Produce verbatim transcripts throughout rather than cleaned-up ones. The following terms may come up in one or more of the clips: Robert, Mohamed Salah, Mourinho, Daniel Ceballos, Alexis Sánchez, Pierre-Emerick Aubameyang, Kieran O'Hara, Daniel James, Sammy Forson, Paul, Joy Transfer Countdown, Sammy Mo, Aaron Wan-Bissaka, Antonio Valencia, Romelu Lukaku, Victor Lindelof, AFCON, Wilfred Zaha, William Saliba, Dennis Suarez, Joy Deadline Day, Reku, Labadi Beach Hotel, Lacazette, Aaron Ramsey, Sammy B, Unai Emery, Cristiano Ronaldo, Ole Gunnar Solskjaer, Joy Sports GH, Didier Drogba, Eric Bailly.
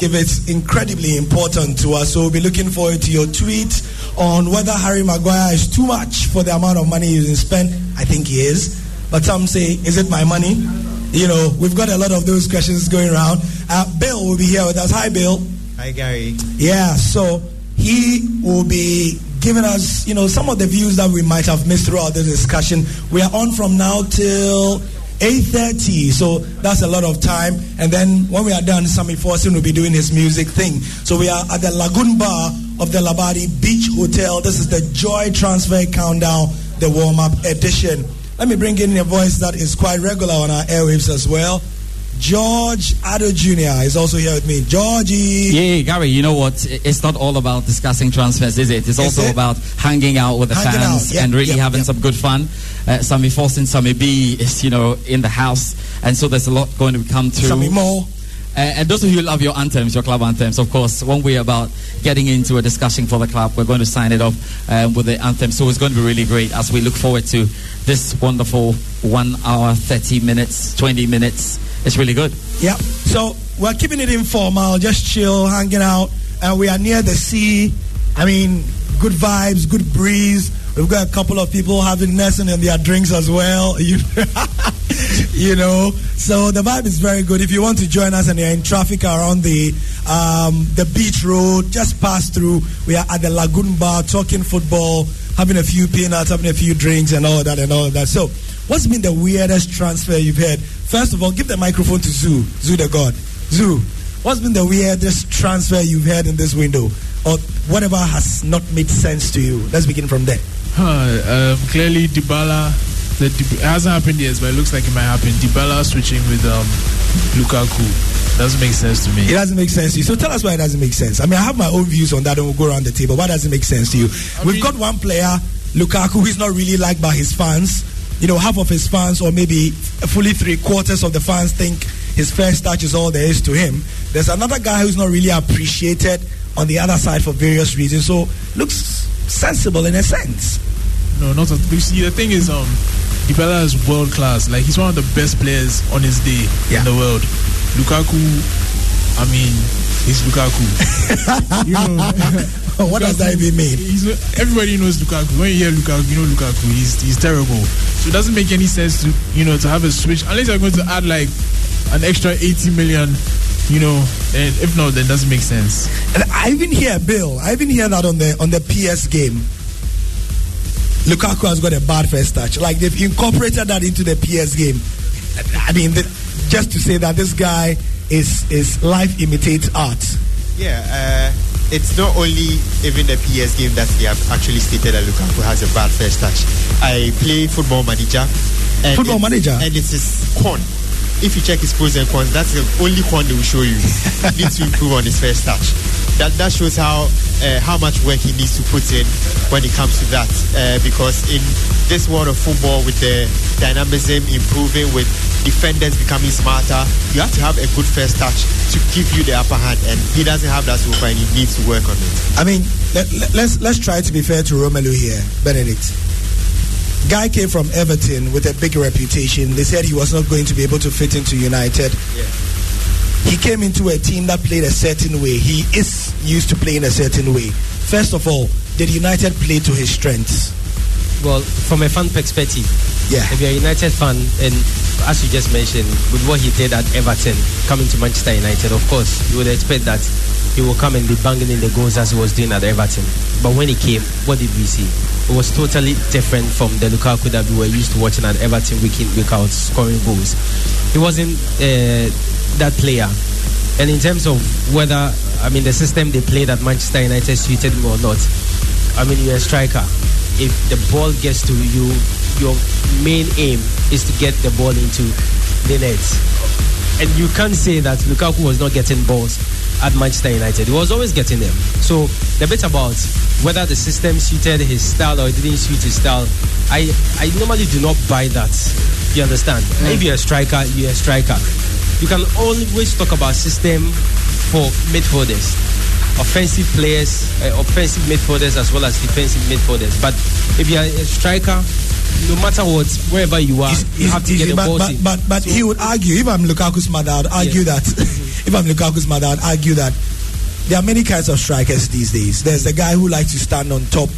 If it's incredibly important to us, so we'll be looking forward to your tweet on whether Harry Maguire is too much for the amount of money he's been spent. I think he is, but some say, is it my money? You know, we've got a lot of those questions going around. Uh, Bill will be here with us. Hi, Bill. Hi, Gary. Yeah, so he will be giving us, you know, some of the views that we might have missed throughout the discussion. We are on from now till eight thirty, so that's a lot of time. And then when we are done, Sammy Forson will be doing his music thing. So we are at the Lagoon Bar of the Labadi Beach Hotel. This is the Joy Transfer Countdown, the warm-up edition. Let me bring in a voice that is quite regular on our airwaves as well. George Addo Junior is also here with me. Georgie! Yeah, Gary, you know what? It's not all about discussing transfers, is it? It's is also it? about hanging out with the hanging fans yep, and really yep, having yep. some good fun. Uh, Sammy Forson, Sammy B is, you know, in the house. And so there's a lot going to come through. Sammy Mo. Uh, and those of you who love your anthems, your club anthems, of course, when we're about getting into a discussion for the club, we're going to sign it off um, with the anthem. So it's going to be really great as we look forward to this wonderful one hour, thirty minutes, twenty minutes. It's really good. Yeah. So we're keeping it informal, just chill, hanging out. And uh, we are near the sea. I mean, good vibes, good breeze. We've got a couple of people having nursing and their drinks as well. You, you know, so the vibe is very good. If you want to join us and you're in traffic around the um, the beach road, just pass through. We are at the Lagoon Bar talking football, having a few peanuts, having a few drinks and all that and all that. So what's been the weirdest transfer you've heard? First of all, give the microphone to Zoo, Zoo the God. Zoo, what's been the weirdest transfer you've heard in this window? Or whatever has not made sense to you? Let's begin from there. Huh, um, clearly, Dybala. The, it hasn't happened yet, but it looks like it might happen. Dybala switching with um, Lukaku doesn't make sense to me. It doesn't make sense to you. So tell us why it doesn't make sense. I mean, I have my own views on that, and we'll go around the table. Why does it make sense to you? I We've mean, got one player, Lukaku, who's not really liked by his fans. You know, half of his fans, or maybe fully three quarters of the fans, think his first touch is all there is to him. There's another guy who's not really appreciated on the other side for various reasons. So looks sensible in a sense. No, not you see, the thing is, um, Dybala is world class. Like, he's one of the best players on his day yeah. in the world. Lukaku, I mean, he's Lukaku. You know, what Lukaku, does that even mean? He's, everybody knows Lukaku. When you hear Lukaku, you know Lukaku. He's he's terrible. So it doesn't make any sense to you know to have a switch unless you're going to add like an extra eighty million. You know, and if not, then it doesn't make sense. And I even hear, Bill, I even hear that on the on the P S game. Lukaku has got a bad first touch. Like, they've incorporated that into the P S game. I mean, the, just to say that this guy is, is life imitates art. Yeah, uh, it's not only even the P S game that they have actually stated that Lukaku has a bad first touch. I play Football Manager. And football Manager? And it's his con. If you check his pros and cons, that's the only one they will show you. He needs to improve on his first touch. That that shows how uh, how much work he needs to put in when it comes to that. Uh, because in this world of football, with the dynamism improving, with defenders becoming smarter, you have to have a good first touch to give you the upper hand. And he doesn't have that so far, and he needs to work on it. I mean, let, let's let's try to be fair to Romelu here, Benedict. Guy came from Everton with a big reputation. They said he was not going to be able to fit into United. Yeah. He came into a team that played a certain way. He is used to playing a certain way. First of all, did United play to his strengths? Well, from a fan perspective, yeah. If you're a United fan, and as you just mentioned, with what he did at Everton, coming to Manchester United, of course, you would expect that he will come and be banging in the goals as he was doing at Everton. But when he came, what did we see? It was totally different from the Lukaku that we were used to watching at Everton week in, week out, scoring goals. He wasn't uh, that player. And in terms of whether, I mean, the system they played at Manchester United suited him or not, I mean, you're a striker. If the ball gets to you, your main aim is to get the ball into the net. And you can't say that Lukaku was not getting balls at Manchester United. He was always getting them. So the bit about whether the system suited his style or it didn't suit his style, I, I normally do not buy that. You understand? Mm. If you're a striker, you're a striker. You can always talk about system for midfielders, offensive players, uh, offensive midfielders as well as defensive midfielders. But if you're a striker, no matter what, wherever you are, is, you is, have to get the ball. But, but, but so, he would argue, if I'm Lukaku's mother, I'd argue yeah. that. if I'm Lukaku's mother, I'd argue that there are many kinds of strikers these days. There's the guy who likes to stand on top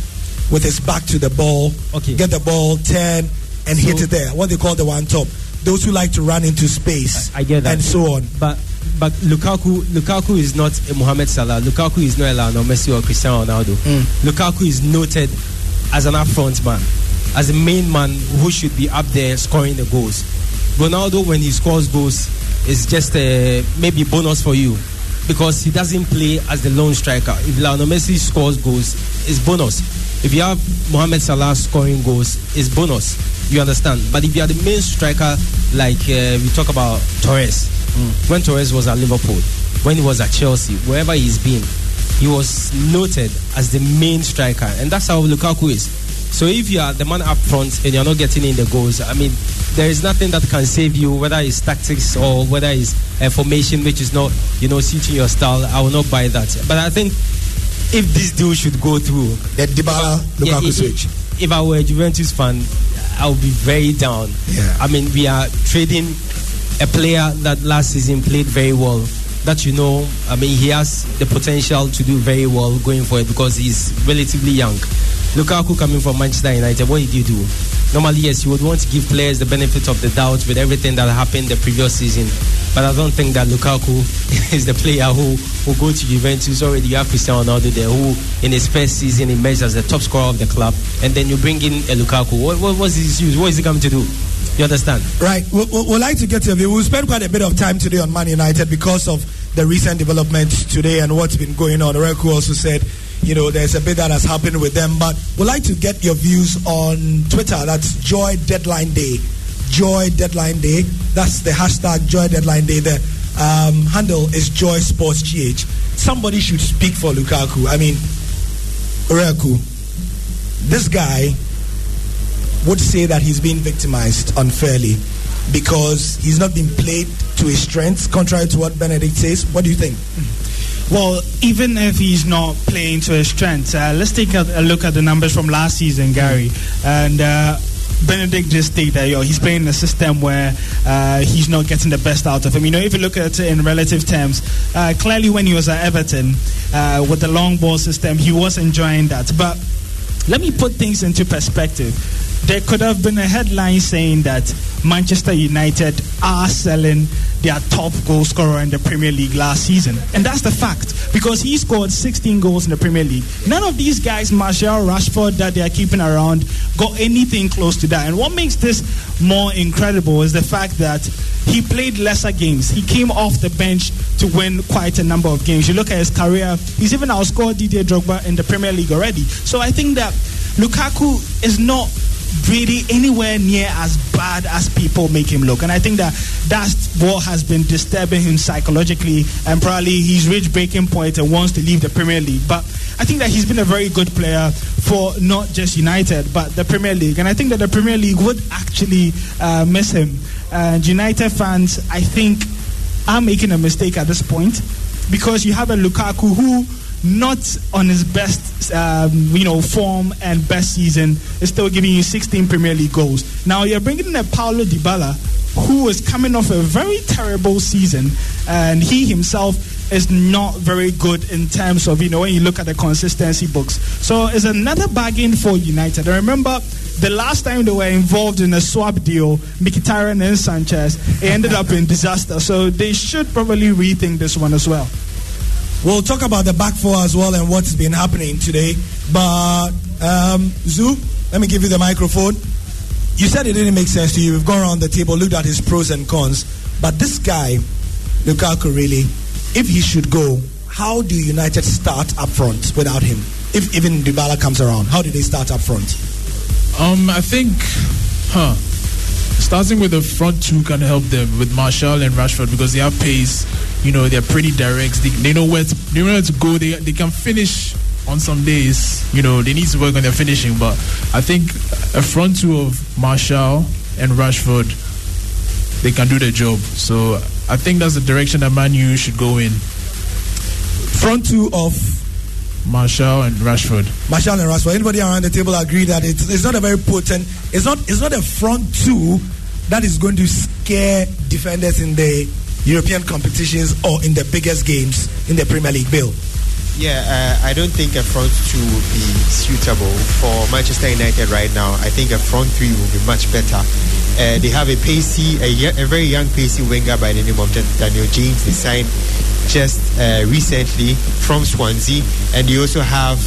with his back to the ball, okay. get the ball, turn, and so, hit it there. What they call the one top. Those who like to run into space. I, I get that. And so on. But but Lukaku Lukaku is not a Mohamed Salah. Lukaku is not a Lionel Messi or Cristiano Ronaldo. Mm. Lukaku is noted as an up-front man, as the main man who should be up there scoring the goals. Ronaldo, when he scores goals, is just a maybe bonus for you because he doesn't play as the lone striker. If Lionel Messi scores goals, it's bonus. If you have Mohamed Salah scoring goals, it's bonus. You understand? But if you are the main striker, like uh, we talk about Torres, mm. when Torres was at Liverpool, when he was at Chelsea, wherever he's been, he was noted as the main striker. And that's how Lukaku is. So if you are the man up front and you're not getting in the goals, I mean, there is nothing that can save you, whether it's tactics or whether it's a formation which is not, you know, suiting your style. I will not buy that. But I think if this deal should go through, the Dybala Lukaku switch. If I were a Juventus fan, I would be very down. Yeah. I mean, we are trading a player that last season played very well. That you know, I mean, he has the potential to do very well going for it because he's relatively young. Lukaku coming from Manchester United, what did you do? Normally, yes, you would want to give players the benefit of the doubt with everything that happened the previous season. But I don't think that Lukaku is the player who will go to Juventus. Already you have Cristiano Ronaldo there, who in his first season emerged as the top scorer of the club. And then you bring in a Lukaku. What, what, what's his use? What is he coming to do? You understand? Right. We, we, we'd like to get to you. We'll spend quite a bit of time today on Man United because of the recent developments today and what's been going on. Reku also said, you know, there's a bit that has happened with them. But we'd like to get your views on Twitter. That's Joy Deadline Day. Joy Deadline Day. That's the hashtag Joy Deadline Day. The um, handle is Joy Sports G H. Somebody should speak for Lukaku. I mean, Reku, this guy would say that he's been victimized unfairly because he's not been played to his strengths, contrary to what Benedict says. What do you think? Well, even if he's not playing to his strengths, uh, let's take a, a look at the numbers from last season, Gary. And uh, Benedict just stated that, you know, he's playing in a system where uh, he's not getting the best out of him. You know, if you look at it in relative terms, uh, clearly when he was at Everton uh, with the long ball system, he was enjoying that. But let me put things into perspective. There could have been a headline saying that Manchester United are selling their top goal scorer in the Premier League last season. And that's the fact, because he scored sixteen goals in the Premier League. None of these guys, Martial, Rashford, that they are keeping around, got anything close to that. And what makes this more incredible is the fact that he played lesser games. He came off the bench to win quite a number of games. You look at his career, he's even outscored Didier Drogba in the Premier League already. So I think that Lukaku is not really anywhere near as bad as people make him look, and I think that that's what has been disturbing him psychologically, and probably he's reached breaking point and wants to leave the Premier League. But I think that he's been a very good player for not just United but the Premier League, and I think that the Premier League would actually uh, miss him. And United fans, I think, are making a mistake at this point, because you have a Lukaku who, not on his best, um, you know, form and best season, is still giving you sixteen Premier League goals. Now you're bringing in a Paolo Dybala, who is coming off a very terrible season, and he himself is not very good in terms of, you know, when you look at the consistency books. So it's another bargain for United. I remember the last time they were involved in a swap deal, Mkhitaryan and Sanchez, it ended up in disaster. So they should probably rethink this one as well. We'll talk about the back four as well and what's been happening today. But, um, Zoo, let me give you the microphone. You said it didn't make sense to you. We've gone around the table, looked at his pros and cons. But this guy, Lukaku, really, if he should go, how do United start up front without him? If even Dybala comes around, how do they start up front? Um, I think, huh, starting with the front two can help them with Martial and Rashford, because they have pace. you know, they're pretty direct. They, they know where to, they know where to go. They they can finish on some days. You know, they need to work on their finishing. But I think a front two of Martial and Rashford, they can do their job. So I think that's the direction that Man U should go in. Front two of Martial and Rashford. Martial and Rashford. Anybody around the table agree that it's, it's not a very potent? It's not. It's not a front two that is going to scare defenders in the European competitions or in the biggest games in the Premier League. Bill. Yeah, uh, I don't think a front two would be suitable for Manchester United right now. I think a front three would be much better. Uh, they have a pacey, a, y- a very young pacey winger by the name of Daniel James. They signed just uh, recently from Swansea, and they also have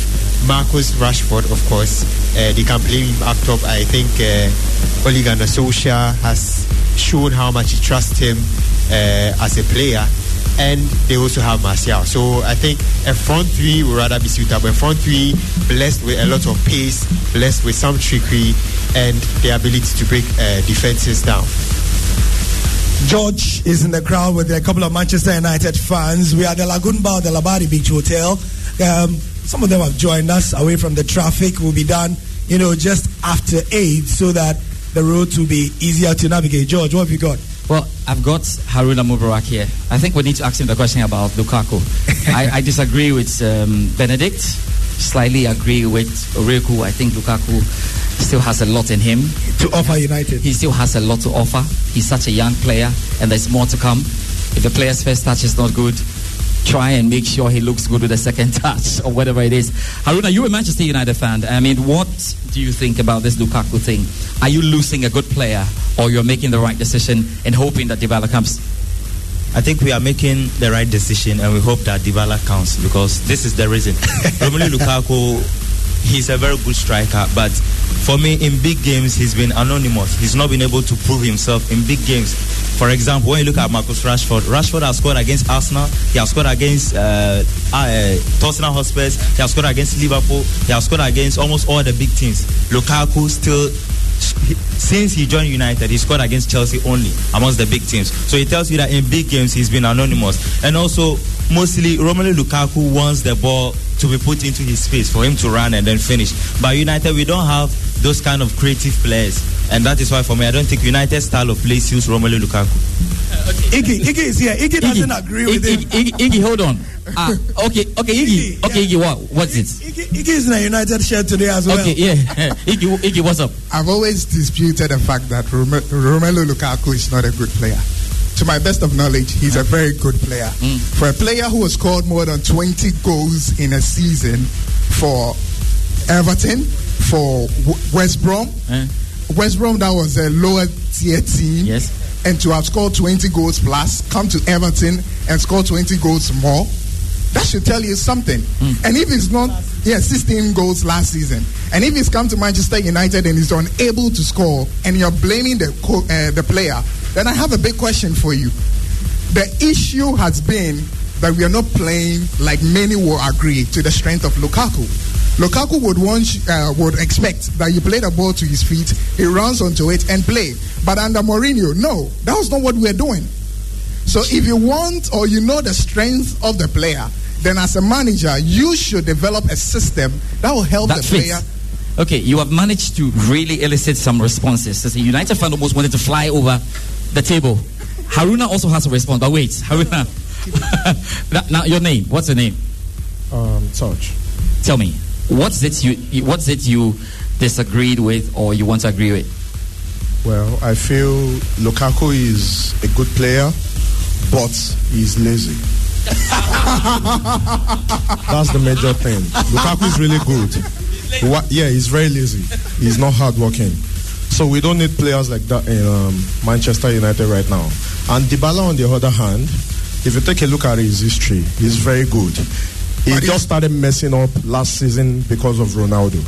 Marcus Rashford, of course. Uh, they can play him up top. I think uh, Ole Gunnar Solskjaer has shown how much he trusts him uh, as a player, and they also have Martial. So I think a front three would rather be suitable. A front three blessed with a lot of pace, blessed with some trickery, and the ability to break uh, defenses down. George is in the crowd with a couple of Manchester United fans. We are at the Lagoon Bar, the Labadi Beach Hotel. Um, some of them have joined us away from the traffic. We'll be done, you know, just after eight, so that the roads will be easier to navigate. George, what have you got? Well, I've got Haruna Mubarak here. I think we need to ask him the question about Lukaku. I, I disagree with um, Benedict. Slightly agree with Oriku. I think Lukaku still has a lot in him to offer United. He still has a lot to offer. He's such a young player, and there's more to come. If the player's first touch is not good, try and make sure he looks good with a second touch or whatever it is. Haruna, you're a Manchester United fan. I mean, what do you think about this Lukaku thing? Are you losing a good player, or you're making the right decision and hoping that Dybala comes? I think we are making the right decision, and we hope that Dybala comes, because this is the reason. Romelu Lukaku, he's a very good striker, but for me, in big games, he's been anonymous. He's not been able to prove himself in big games. For example, when you look at Marcus Rashford, Rashford has scored against Arsenal, he has scored against uh, uh, Tottenham Hotspur, he has scored against Liverpool, he has scored against almost all the big teams. Lukaku still... Since he joined United, he scored against Chelsea only amongst the big teams. So it tells you that in big games, he's been anonymous. And also, mostly, Romelu Lukaku wants the ball to be put into his space for him to run and then finish. But United, we don't have those kind of creative players. And that is why, for me, I don't think United's style of play suits Romelu Lukaku. Uh, okay. Iggy, Iggy is here. Iggy doesn't Iggy, agree with Iggy, him. Iggy, Iggy, hold on. Ah, okay, okay, Iggy. Okay, yeah. Iggy, what, what's it? Iggy, Iggy is in a United shirt today as well. Okay, yeah. Iggy, Iggy, what's up? I've always disputed the fact that Rome- Romelu Lukaku is not a good player. To my best of knowledge, he's a very good player. Mm. For a player who has scored more than twenty goals in a season for Everton, for w- West Brom, mm. West Brom, that was a lower tier team. Yes. And to have scored twenty goals plus, come to Everton and score twenty goals more, that should tell you something. Mm. And if it's not, yeah, sixteen goals last season. And if he's come to Manchester United and he's unable to score, and you're blaming the co- uh, the player, then I have a big question for you. The issue has been that we are not playing, like many will agree, to the strength of Lukaku. Lukaku would want, uh, would expect that you play the ball to his feet, he runs onto it and play. But under Mourinho, no, that was not what we were doing. So if you want, or you know, the strength of the player, then as a manager, you should develop a system that will help that the fits. player. Okay, you have managed to really elicit some responses. The United fan almost wanted to fly over the table. Haruna also has a response, but wait, Haruna. that, now, your name, what's your name? Um, Torch. Tell me. What's it you what's it you disagreed with or you want to agree with? Well, I feel Lukaku is a good player, but he's lazy. That's the major thing. Lukaku is really good. What, yeah, he's very lazy. He's not hardworking. So we don't need players like that in um, Manchester United right now. And Dybala, on the other hand, if you take a look at his history, he's very good. He but just started messing up last season because of Ronaldo.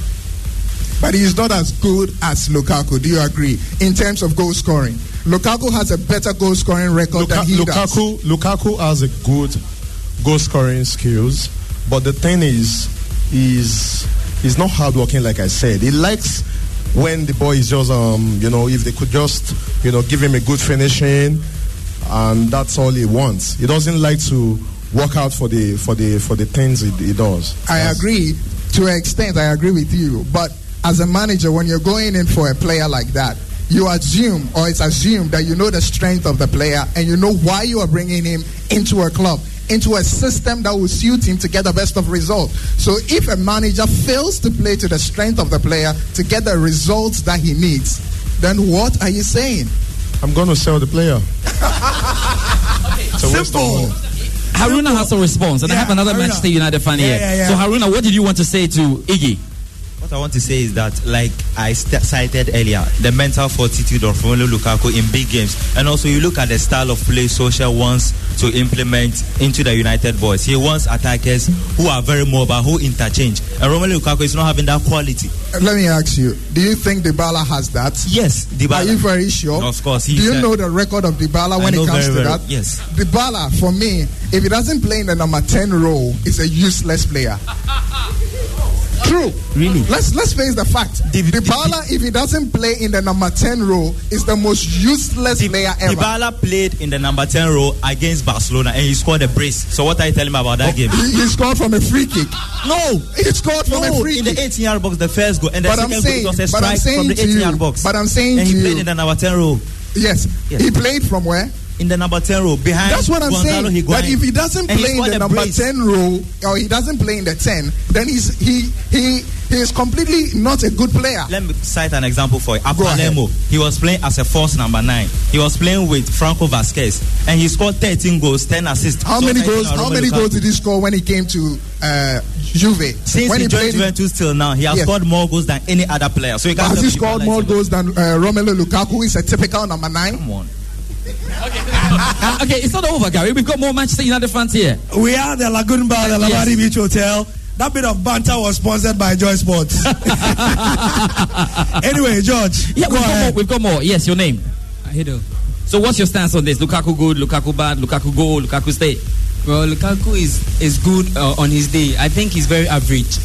But he's not as good as Lukaku, do you agree? In terms of goal scoring. Lukaku has a better goal scoring record Luka- than he Lukaku, does. Lukaku has a good goal scoring skills. But the thing is, he's, he's not hardworking, like I said. He likes when the boy is just, um, you know, if they could just, you know, give him a good finishing. and that's all he wants. He doesn't like to work out for the for the for the things he, he does. I that's agree to an extent. I agree with you, but as a manager, when you're going in for a player like that, you assume, or it's assumed, that you know the strength of the player and you know why you are bringing him into a club, into a system that will suit him to get the best of results. So if a manager fails to play to the strength of the player to get the results that he needs, then what are you saying? I'm going to sell the player. Okay. Simple. Haruna has a response, and yeah, I have another Haruna. Manchester United fan yeah, here. Yeah, yeah. So Haruna, what did you want to say to Iggy? What I want to say is that, like I st- cited earlier, the mental fortitude of Romelu Lukaku in big games, and also you look at the style of play Solskjaer wants to implement into the United boys. He wants attackers who are very mobile, who interchange, and Romelu Lukaku is not having that quality. Let me ask you: do you think Dybala has that? Yes, Dybala. Are you very sure? Of course. Do you uh, know the record of Dybala when it comes very, to very, that? Yes. Dybala, for me, if he doesn't play in the number ten role, is a useless player. True. Really? Let's let's face the fact. Dybala, if he doesn't play in the number ten role, is the most useless Dib- player ever. Dybala played in the number ten role against Barcelona and he scored a brace. So what are you telling me about that oh, game? He, he scored from a free kick. No, he scored from no, a free in kick. In the eighteen-yard box, the first goal, and the but second saying, goal was a strike from the eighteen-yard box. But I'm saying, and he played you. in the number ten role. Yes. yes, he played from where? In the number ten row behind. That's what I'm Gonzalo saying. That if he doesn't and play in the number brace. ten row, or he doesn't play in the ten, then he's he he he is completely not a good player. Let me cite an example for you. Palermo, he was playing as a false number nine. He was playing with Franco Vasquez, and he scored thirteen goals, ten assists. How so many goals? How many goals did he score when he came to uh, Juve? Since when he joined Juventus till now, he has yes. scored more goals than any other player. So he can't has he scored more goals than uh, Romelu Lukaku, who is a typical number nine? Come on. Okay. uh, okay, it's not over, Gary. We've got more Manchester United fans here. We are the Lagoon Bar, the Labadi yes. Beach Hotel. That bit of banter was sponsored by Joy Sports. Anyway, George. Yeah, go we've, got more, we've got more. Yes, your name. Ahido. So, what's your stance on this? Lukaku good, Lukaku bad, Lukaku go, Lukaku stay. Well, Lukaku is is good uh, on his day. I think he's very average.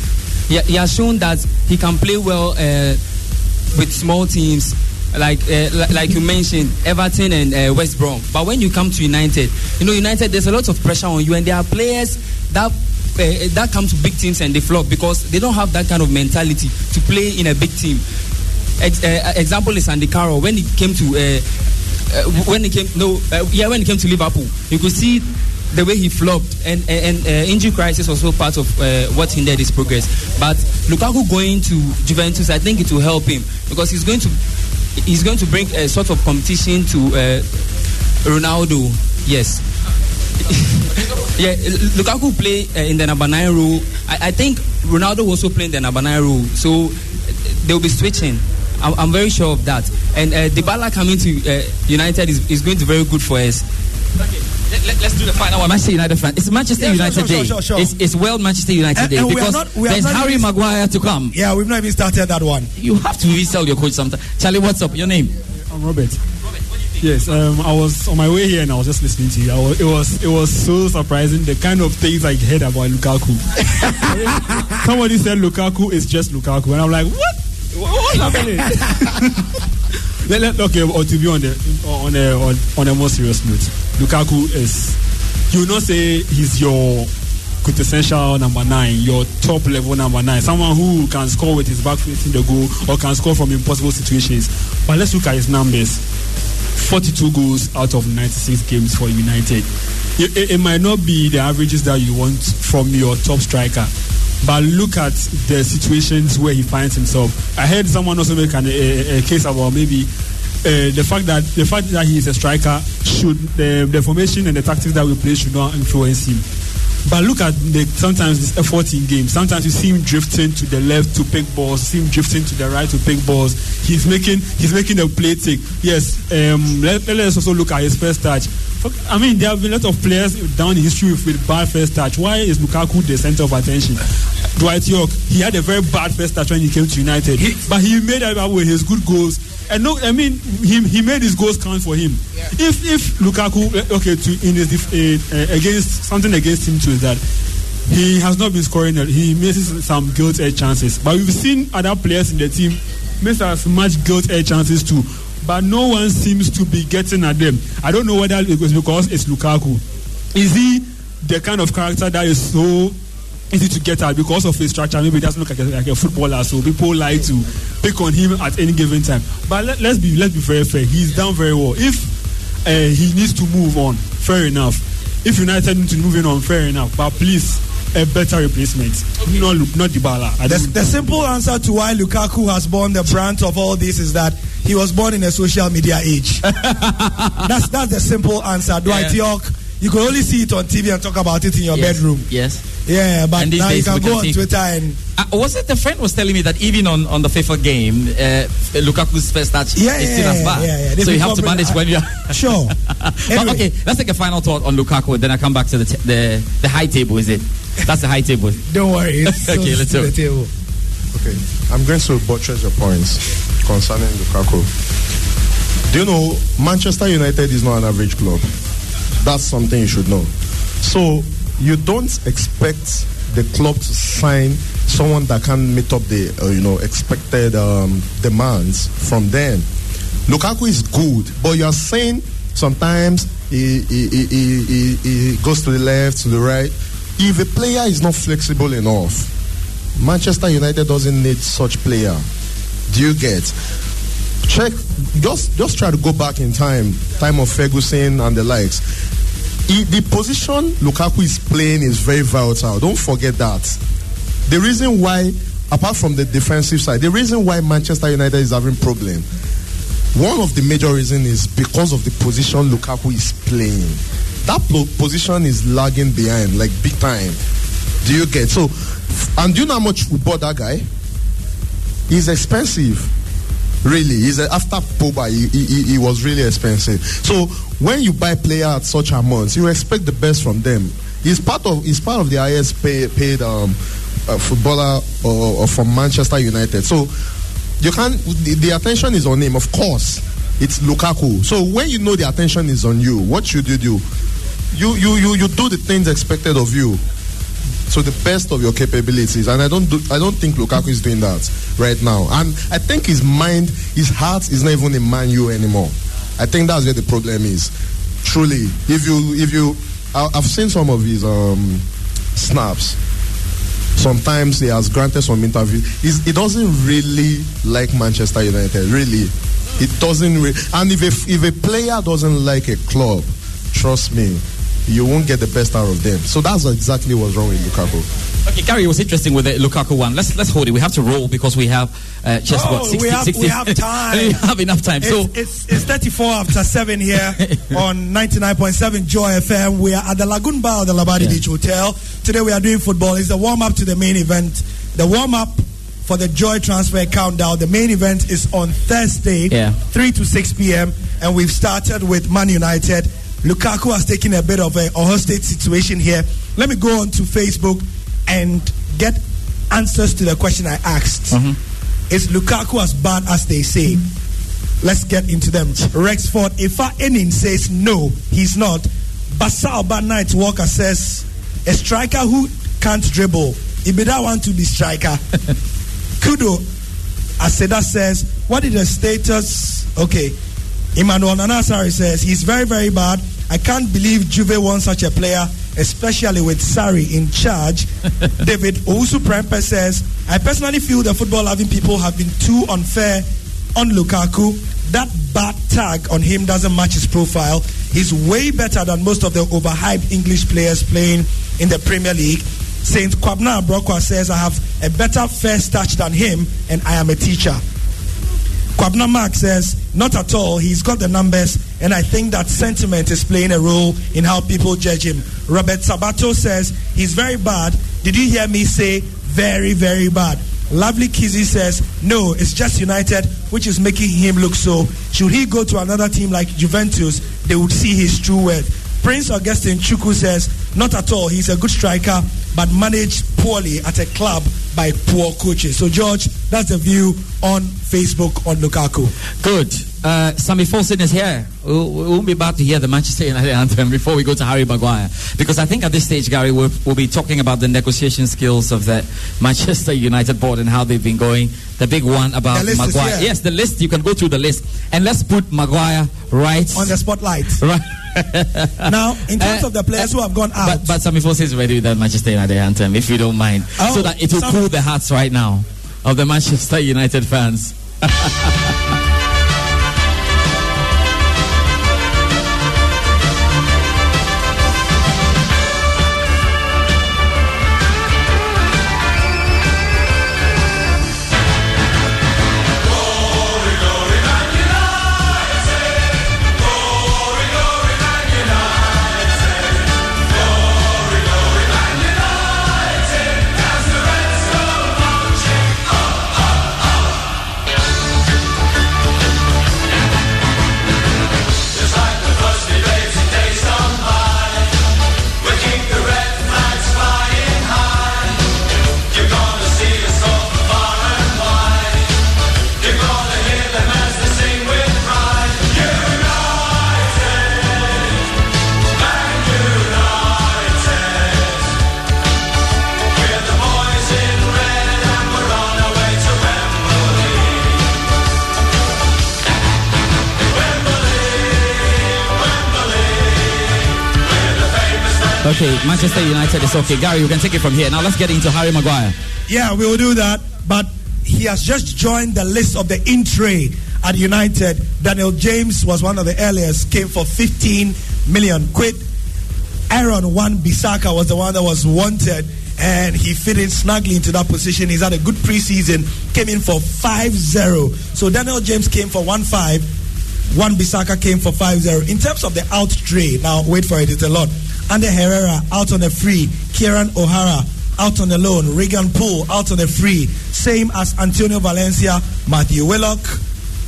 He, he has shown that he can play well uh, with small teams. Like uh, like you mentioned, Everton and uh, West Brom. But when you come to United, you know, United, there's a lot of pressure on you. And there are players that uh, that come to big teams and they flop because they don't have that kind of mentality to play in a big team. Ex- uh, example is Andy Carroll. When he came to... Uh, uh, when he came... No, uh, yeah, when he came to Liverpool, you could see the way he flopped. And, and uh, injury crisis was also part of uh, what hindered his progress. But Lukaku going to Juventus, I think it will help him because he's going to... He's going to bring a sort of competition to uh, Ronaldo. Yes. Yeah, Lukaku play uh, in the number nine role. I, I think Ronaldo also playing the number nine role. So they'll be switching. I'm, I'm very sure of that. And uh, Dybala coming to uh, United is, is going to be very good for us. Okay. Let, let's do the final one. Manchester United fan. It's Manchester yeah, United sure, sure, Day. Sure, sure. It's, it's World Manchester United and, Day and because not, there's Harry even... Maguire to come. Yeah, we've not even started that one. You have to resell your coach sometime. Charlie, what's up? Your name? I'm Robert. Robert, what do you think? Yes, um, I was on my way here and I was just listening to you. I was, it was it was so surprising the kind of things I heard about Lukaku. Somebody said Lukaku is just Lukaku, and I'm like, what? What's happening? Let, let, okay, or to be on the on a on, on a more serious note, Lukaku is, you will not say he's your quintessential number nine, your top level number nine, someone who can score with his back facing the goal or can score from impossible situations. But let's look at his numbers: forty-two goals out of ninety-six games for United. It, it, it might not be the averages that you want from your top striker. But look at the situations where he finds himself. I heard someone also make an, a, a case about maybe uh, the fact that the fact that he is a striker should the, the formation and the tactics that we play should not influence him. But look at the sometimes this effort in games. Sometimes you see him drifting to the left to pick balls, see him drifting to the right to pick balls. He's making he's making the play tick. Yes. Um, let, let's also look at his first touch. I mean, there have been a lot of players down in history with, with bad first touch. Why is Lukaku the center of attention? Dwight York, he had a very bad first touch when he came to United, he, but he made it up with his good goals. And no, I mean, he he made his goals count for him. Yeah. If if Lukaku, okay, to, in his uh, against something against him too is that he has not been scoring. He misses some gilt edge chances, but we've seen other players in the team miss as much gilt edge chances too. but no one seems to be getting at them. I don't know whether it was because it's Lukaku. Is he the kind of character that is so easy to get at because of his structure? Maybe it doesn't look like a, like a footballer, so people like to pick on him at any given time. But let, let's be let's be very fair. He's done very well. If uh, he needs to move on, fair enough. If United need to move on, fair enough. But please, a better replacement. Okay. Not not Dybala. The, the simple answer to why Lukaku has borne the brunt of all this is that he was born in a social media age. that's that's the simple answer. Dwight yeah. York, you could only see it on T V and talk about it in your yes. bedroom. Yes. Yeah, but now you can go on Twitter and... Uh, was it a friend was telling me that even on, on the FIFA game, uh, Lukaku's first touch yeah, is still yeah, as bad. Yeah, yeah. So you have to manage uh, when you're... Sure. Anyway. But okay, let's take a final thought on Lukaku, then I come back to the t- the, the high table, is it? That's the high table. Don't worry. It's okay, let's the table. Okay, I'm going to buttress your points concerning Lukaku. Do you know, Manchester United is not an average club. That's something you should know. So... you don't expect the club to sign someone that can meet up the uh, you know expected um, demands from them. Lukaku is good, but you're saying sometimes he, he, he, he, he goes to the left, to the right. If a player is not flexible enough, Manchester United doesn't need such player. Do you get? Check, just just try to go back in time, time of Ferguson and the likes. He, the position Lukaku is playing is very vital. Don't forget that. The reason why, apart from the defensive side, the reason why Manchester United is having problem, one of the major reasons is because of the position Lukaku is playing. That po- position is lagging behind, like big time. Do you get? So, and do you know how much we bought that guy? He's expensive. Really, he's a, after Pogba, he, he, he was really expensive. So when you buy player at such amounts, you expect the best from them. He's part of he's part of the highest pay, paid um, uh, footballer or, or from Manchester United. So you can't. The, the attention is on him, of course. It's Lukaku. So when you know the attention is on you, what should you do? You you you you do the things expected of you. So the best of your capabilities, and I don't do, I don't think Lukaku is doing that right now. And I think his mind, his heart is not even in Man U anymore. I think that's where the problem is. Truly, if you if you, I, I've seen some of his um, snaps. Sometimes he has granted some interviews. He doesn't really like Manchester United. Really, it doesn't. Re- and if a, if a player doesn't like a club, trust me, you won't get the best out of them. So that's exactly what's wrong with Lukaku. Okay, Gary, it was interesting with the Lukaku one. Let's let's hold it. We have to roll because we have uh, just what sixty, we have, sixty. We have time. We have enough time. It's, so it's it's thirty-four after seven here on ninety-nine point seven Joy F M. We are at the Lagoon Bar of the Labadi yeah. Beach Hotel. Today we are doing football. It's the warm up to the main event. The warm up for the Joy Transfer Countdown. The main event is on Thursday, yeah. three to six p m. And we've started with Man United. Lukaku has taken a bit of a, a hostage situation here. Let me go on to Facebook and get answers to the question I asked. Mm-hmm. Is Lukaku as bad as they say? Mm-hmm. Let's get into them. Rexford Ifa Enin says no, he's not. Basa Oba Knight Walker says a striker who can't dribble. Ibida want to be striker. Kudo Aseda says, what is the status? Okay. Emmanuel Nanasari says he's very, very bad. I can't believe Juve won such a player, especially with Sarri in charge. David Ousu Prempe says, I personally feel the football-loving people have been too unfair on Lukaku. That bad tag on him doesn't match his profile. He's way better than most of the overhyped English players playing in the Premier League. Saint Kwabna Brokwa says, I have a better first touch than him, and I am a teacher. Kwabna Mark says, not at all. He's got the numbers, and I think that sentiment is playing a role in how people judge him. Robert Sabato says, he's very bad. Did you hear me say very, very bad? Lovely Kizzy says, no, it's just United, which is making him look so. Should he go to another team like Juventus, they would see his true worth. Prince Augustine Chukwu says, not at all. He's a good striker, but managed poorly at a club by poor coaches. So, George, that's the view on Facebook on Lukaku. Good. Uh, Sammy Folsen is here. We'll, we'll be about to hear the Manchester United anthem before we go to Harry Maguire. Because I think at this stage, Gary, we'll, we'll be talking about the negotiation skills of the Manchester United board and how they've been going. The big one about Maguire. Yes, the list. You can go through the list. And let's put Maguire right... on the spotlight. Right. Now, in terms uh, of the players uh, who have gone out... But, but Sammy Folsen is ready with that Manchester United anthem, if you don't mind. Oh, so that it will Sammy. cool the hearts right now of the Manchester United fans. Okay, Manchester United is okay. Gary, we can take it from here. Now let's get into Harry Maguire. Yeah, we will do that. But he has just joined the list of the in-tray at United. Daniel James was one of the earliest, came for fifteen million quid. Aaron Wan-Bissaka was the one that was wanted, and he fit in snugly into that position. He's had a good preseason, came in for five zero. So Daniel James came for one five. Wan-Bissaka came for five zero. In terms of the out tray, now wait for it, it's a lot. Ander Herrera out on a free. Kieran O'Hara out on a loan. Regan Poole out on a free. Same as Antonio Valencia, Matthew Willock,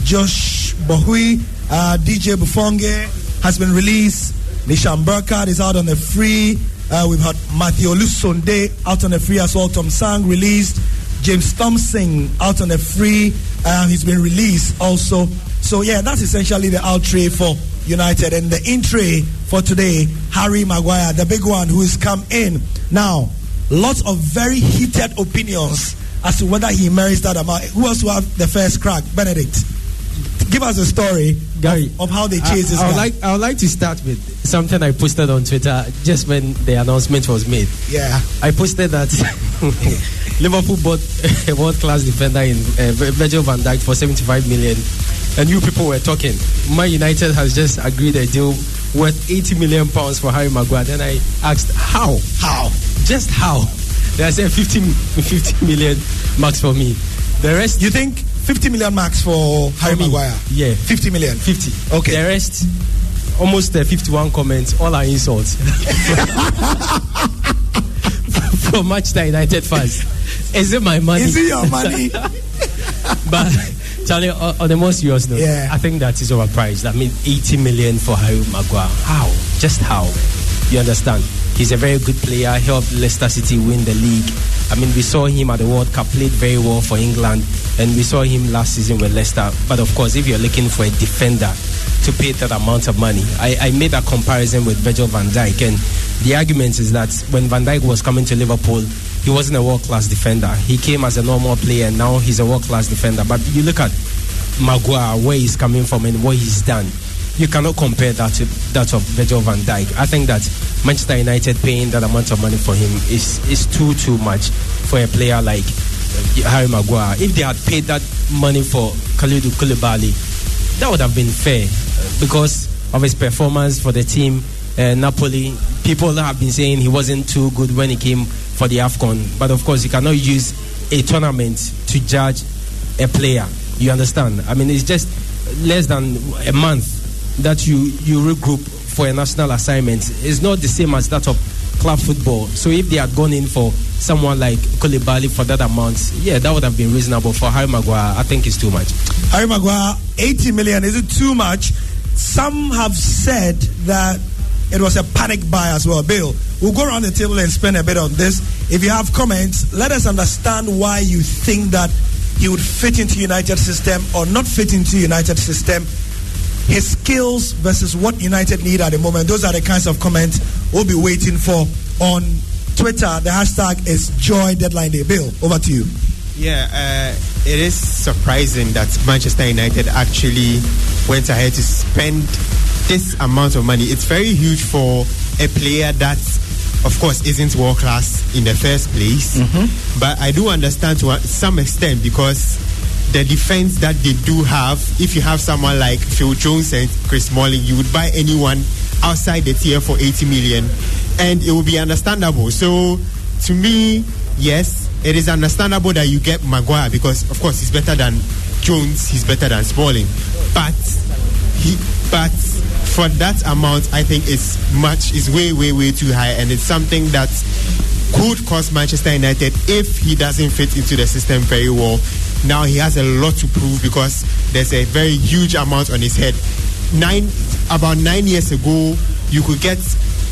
Josh Bohui, uh, D J Bufonge has been released. Nishan Burkhardt is out on a free. Uh, we've had Matthew Lusonde out on a free as well. Tom Sang released. James Thompson out on a free. Uh, he's been released also. So, yeah, that's essentially the out tray for United. And the in tray for today, Harry Maguire, the big one who has come in. Now, lots of very heated opinions as to whether he merits that amount. Who else will have the first crack? Benedict, give us a story, Gary, of, of how they chased this I, I would guy. Like, I would like to start with something I posted on Twitter just when the announcement was made. Yeah. I posted that Liverpool bought a world-class defender in uh, Virgil van Dijk for seventy-five million. And you people were talking. Man United has just agreed a deal worth eighty million pounds for Harry Maguire. Then I asked, how? How? Just how? They said fifty, fifty million max for me. The rest... You think fifty million max for, for Harry me. Maguire? Yeah. fifty million? fifty. Okay. The rest, almost uh, fifty-one comments, all are insults. From Manchester United fans. Is it my money? Is it your money? But... Charlie, on the most serious note, yeah. I think that is overpriced. I mean, eighty million for Harry Maguire. How? Just how? You understand? He's a very good player. He helped Leicester City win the league. I mean, we saw him at the World Cup, played very well for England, and we saw him last season with Leicester. But of course, if you're looking for a defender to pay that amount of money, I, I made that comparison with Virgil van Dijk, and the argument is that when Van Dijk was coming to Liverpool, he wasn't a world-class defender. He came as a normal player, and now he's a world-class defender. But you look at Maguire, where he's coming from and what he's done. You cannot compare that to that of Virgil van Dijk. I think that Manchester United paying that amount of money for him is, is too, too much for a player like Harry Maguire. If they had paid that money for Kalidou Koulibaly, that would have been fair because of his performance for the team. Uh, Napoli, people have been saying he wasn't too good when he came for the AFCON. But of course, you cannot use a tournament to judge a player. You understand? I mean, it's just less than a month that you, you regroup for a national assignment. It's not the same as that of club football. So if they had gone in for someone like Koulibaly for that amount, yeah, that would have been reasonable. For Harry Maguire, I think it's too much. Harry Maguire, eighty million, is it too much? Some have said that it was a panic buy as well. Bill, we'll go around the table and spend a bit on this. If you have comments, let us understand why you think that he would fit into United system or not fit into United system. his skills versus what United need at the moment. Those are the kinds of comments we'll be waiting for on Twitter. The hashtag is Joy Deadline Day. Bill, over to you. Yeah, uh, it is surprising that Manchester United actually went ahead to spend this amount of money. It's very huge for a player that, of course, isn't world-class in the first place. Mm-hmm. But I do understand to some extent, because the defense that they do have, if you have someone like Phil Jones and Chris Smalling, you would buy anyone outside the tier for eighty million, and it would be understandable. So, to me, yes, it is understandable that you get Maguire, because, of course, he's better than Jones, he's better than Smalling. But he, but for that amount, I think it's much, it's way, way, way too high, and it's something that could cost Manchester United if he doesn't fit into the system very well. Now he has a lot to prove, because there's a very huge amount on his head. Nine, about nine years ago, you could get,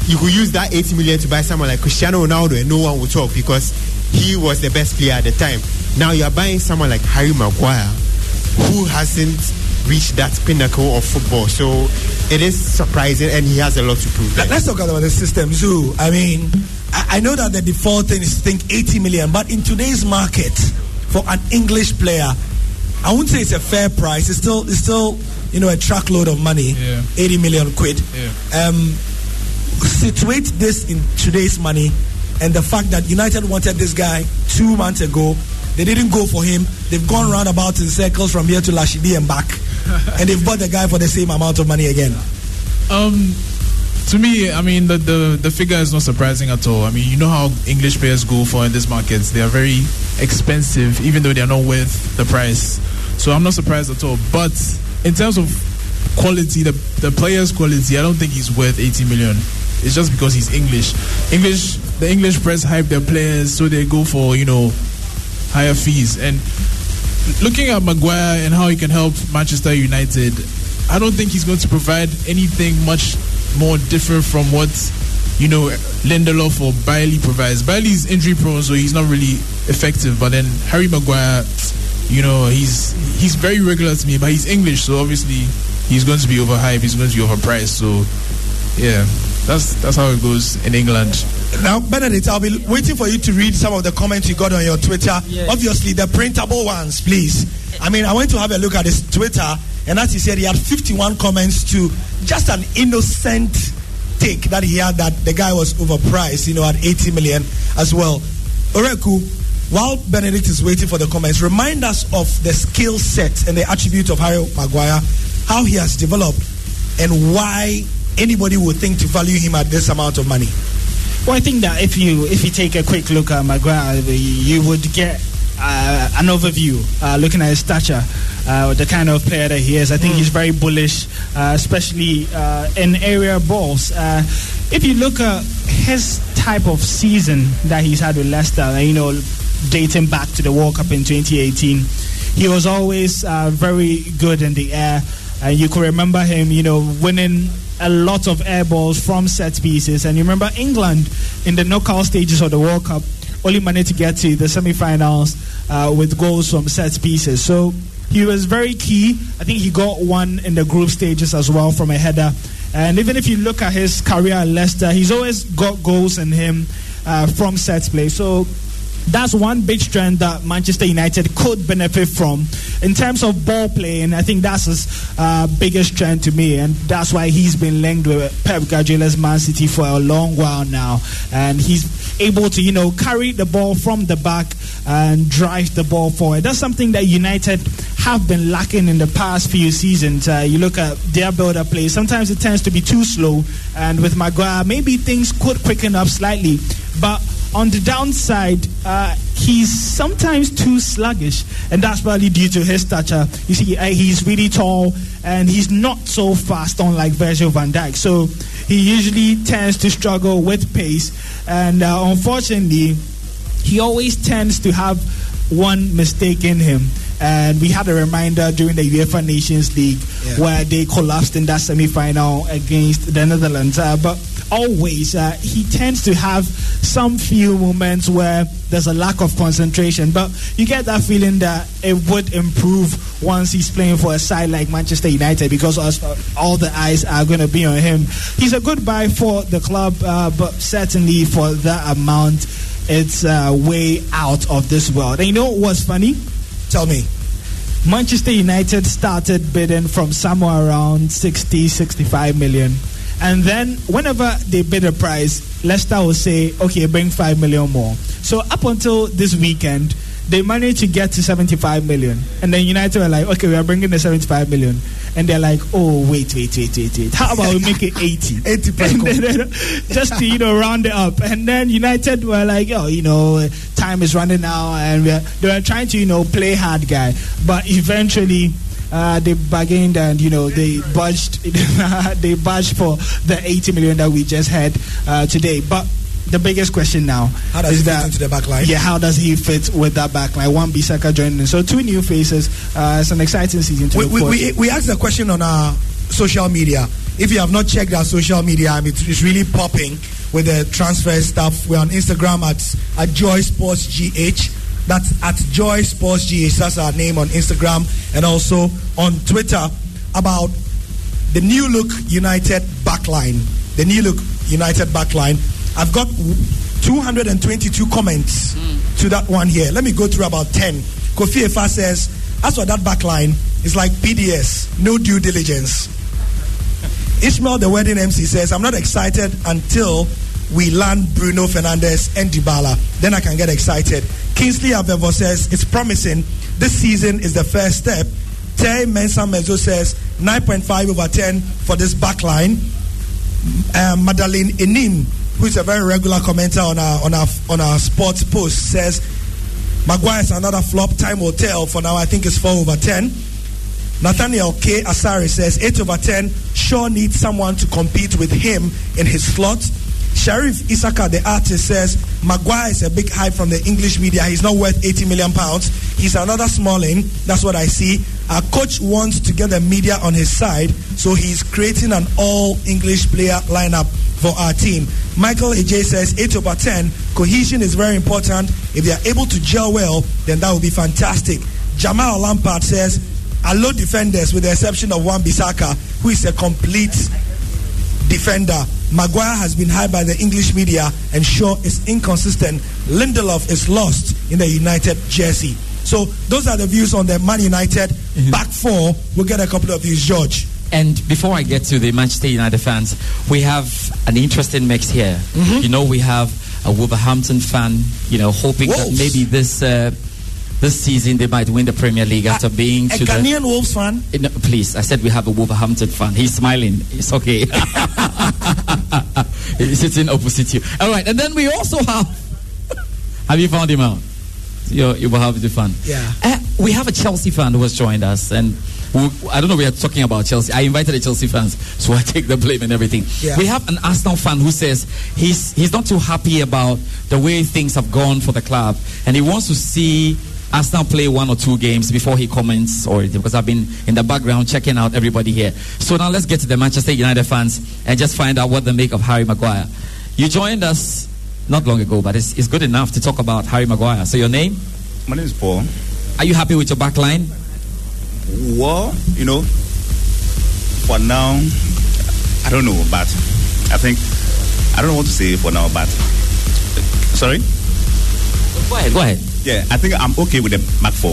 you could use that eighty million to buy someone like Cristiano Ronaldo, and no one would talk because he was the best player at the time. Now you are buying someone like Harry Maguire, who hasn't reached that pinnacle of football. So it is surprising, and he has a lot to prove. Right? Let's talk about the system, Zoo. I mean, I know that the default thing is to think eighty million, but in today's market, for an English player, I wouldn't say it's a fair price. It's still, it's still, you know, a truckload of money, yeah. eighty million quid. Yeah. Um, situate this in today's money, and the fact that United wanted this guy two months ago, they didn't go for him. They've gone roundabout in circles from here to Lashidi and back, and they've bought the guy for the same amount of money again. Um. To me, I mean, the, the the figure is not surprising at all. I mean, you know how English players go for in these markets. They are very expensive, even though they are not worth the price. So I'm not surprised at all. But in terms of quality, the, the player's quality, I don't think he's worth eighty million. It's just because he's English. English, the English press hype their players, so they go for, you know, higher fees. And looking at Maguire and how he can help Manchester United, I don't think he's going to provide anything much more different from what, you know, Lindelof or Bailey provides. Bailey's injury prone, so he's not really effective. But then Harry Maguire, you know, he's he's very regular to me, but he's English, so obviously he's going to be overhyped, he's going to be overpriced. So yeah, that's that's how it goes in England. Now, Benedict, I'll be waiting for you to read some of the comments you got on your Twitter. Yes. Obviously, the printable ones, please. I mean, I went to have a look at his Twitter, and as he said, he had fifty-one comments to just an innocent take that he had, that the guy was overpriced, you know, at eighty million as well. Oreku, while Benedict is waiting for the comments, remind us of the skill set and the attribute of Harry Maguire, how he has developed, and why anybody would think to value him at this amount of money. Well, I think that if you if you take a quick look at Maguire, you would get Uh, an overview, uh, looking at his stature, uh, the kind of player that he is. I think mm. he's very bullish, uh, especially uh, in area balls. Uh, if you look at his type of season that he's had with Leicester, you know, dating back to the World Cup in twenty eighteen, he was always uh, very good in the air. Uh, you could remember him, you know, winning a lot of air balls from set pieces. And you remember England in the knockout stages of the World Cup only managed to get to the semi-finals uh, with goals from set pieces. So he was very key. I think he got one in the group stages as well from a header. And even if you look at his career at Leicester, he's always got goals in him uh, from set play. So that's one big strength that Manchester United could benefit from. In terms of ball playing, I think that's his uh, biggest strength to me, and that's why he's been linked with Pep Guardiola's Man City for a long while now. And he's able to, you know, carry the ball from the back and drive the ball forward. That's something that United have been lacking in the past few seasons. Uh, you look at their build-up play, sometimes it tends to be too slow, and with Maguire, maybe things could quicken up slightly. But on the downside, uh, he's sometimes too sluggish, and that's probably due to his stature. You see, uh, he's really tall, and he's not so fast, unlike Virgil van Dijk. So he usually tends to struggle with pace, and uh, unfortunately, he always tends to have one mistake in him. And we had a reminder during the UEFA Nations League, yeah, where they collapsed in that semi-final against the Netherlands. Uh, but always, uh, he tends to have some few moments where there's a lack of concentration. But you get that feeling that it would improve once he's playing for a side like Manchester United, because all the eyes are going to be on him. He's a good buy for the club, uh, but certainly for that amount, it's uh, way out of this world. And you know what's funny? Tell me. Manchester United started bidding from somewhere around sixty, sixty-five million. And then whenever they bid a price, Leicester will say, okay, bring five million more. So up until this weekend, they managed to get to seventy-five million. And then United were like, okay, we are bringing the seventy-five million. And they're like, oh, wait, wait, wait, wait, wait. How about we make it eighty? eighty then, just to, you know, round it up. And then United were like, oh, you know, time is running out. And we are, they were trying to, you know, play hard, guy. But eventually, uh, they bargained and, you know, they budged, they budged for the eighty million that we just had uh, today. But the biggest question now how does is he that fit into the back line? Yeah, how does he fit with that back line? Wan-Bissaka joining in. So two new faces. Uh, it's an exciting season to we, look we, we, we asked a question on our social media. If you have not checked our social media, I mean, it's, it's really popping with the transfer stuff. We're on Instagram at, at Joy Sports G H. That's at Joy Sports G H. That's our name on Instagram, and also on Twitter about the new look United backline. The new look United backline. I've got two hundred twenty-two comments mm. to that one here. Let me go through about ten. Kofi Efa says, as for that backline, it's like P D S, no due diligence. Ishmael, the wedding M C, says, I'm not excited until we land Bruno Fernandes and Dybala. Then I can get excited. Kingsley Avevo says, it's promising. This season is the first step. Terry Mensah Mezzo says, nine point five over ten for this backline. Uh, Madeline Enim, who's a very regular commenter on our on our on our sports post, says Maguire's another flop. Time will tell. For now, I think it's four over ten. Nathaniel K. Asari says eight over ten. Shaw needs someone to compete with him in his slot. Sharif Isaka, the artist, says Maguire is a big hype from the English media. He's not worth eighty million pounds. He's another Smalling. That's what I see. Our coach wants to get the media on his side, so he's creating an all English player lineup for our team. Michael A J says eight over ten. Cohesion is very important. If they are able to gel well, then that would be fantastic. Jamal Lampard says, our low defenders, with the exception of Wan-Bissaka, who is a complete defender. Maguire has been hyped by the English media, and Shaw is inconsistent. Lindelof is lost in the United jersey. So those are the views on the Man United mm-hmm. back four. We'll get a couple of views, George. And before I get to the Manchester United fans, we have an interesting mix here. Mm-hmm. You know, we have a Wolverhampton fan, you know, hoping Wolves. that maybe this uh, this season they might win the Premier League after a, being to a Ghanaian the, Wolves fan. Uh, no, please, I said we have a Wolverhampton fan. He's smiling. It's okay. He's sitting opposite you. All right, and then we also have. Have you found him out? You're, you're Wolverhampton fan. Yeah. Uh, we have a Chelsea fan who has joined us, and. I don't know, we are talking about Chelsea. I invited the Chelsea fans, so I take the blame and everything. Yeah. We have an Arsenal fan who says he's he's not too happy about the way things have gone for the club, and he wants to see Arsenal play one or two games before he comments, or because I've been in the background checking out everybody here. So now let's get to the Manchester United fans and just find out what they make of Harry Maguire. You joined us not long ago, but it's, it's good enough to talk about Harry Maguire. So your name? My name is Paul. Are you happy with your back line? Well, you know, for now, I don't know, but I think, I don't know what to say for now, but, sorry? Go ahead, go ahead. Yeah, I think I'm okay with the back four.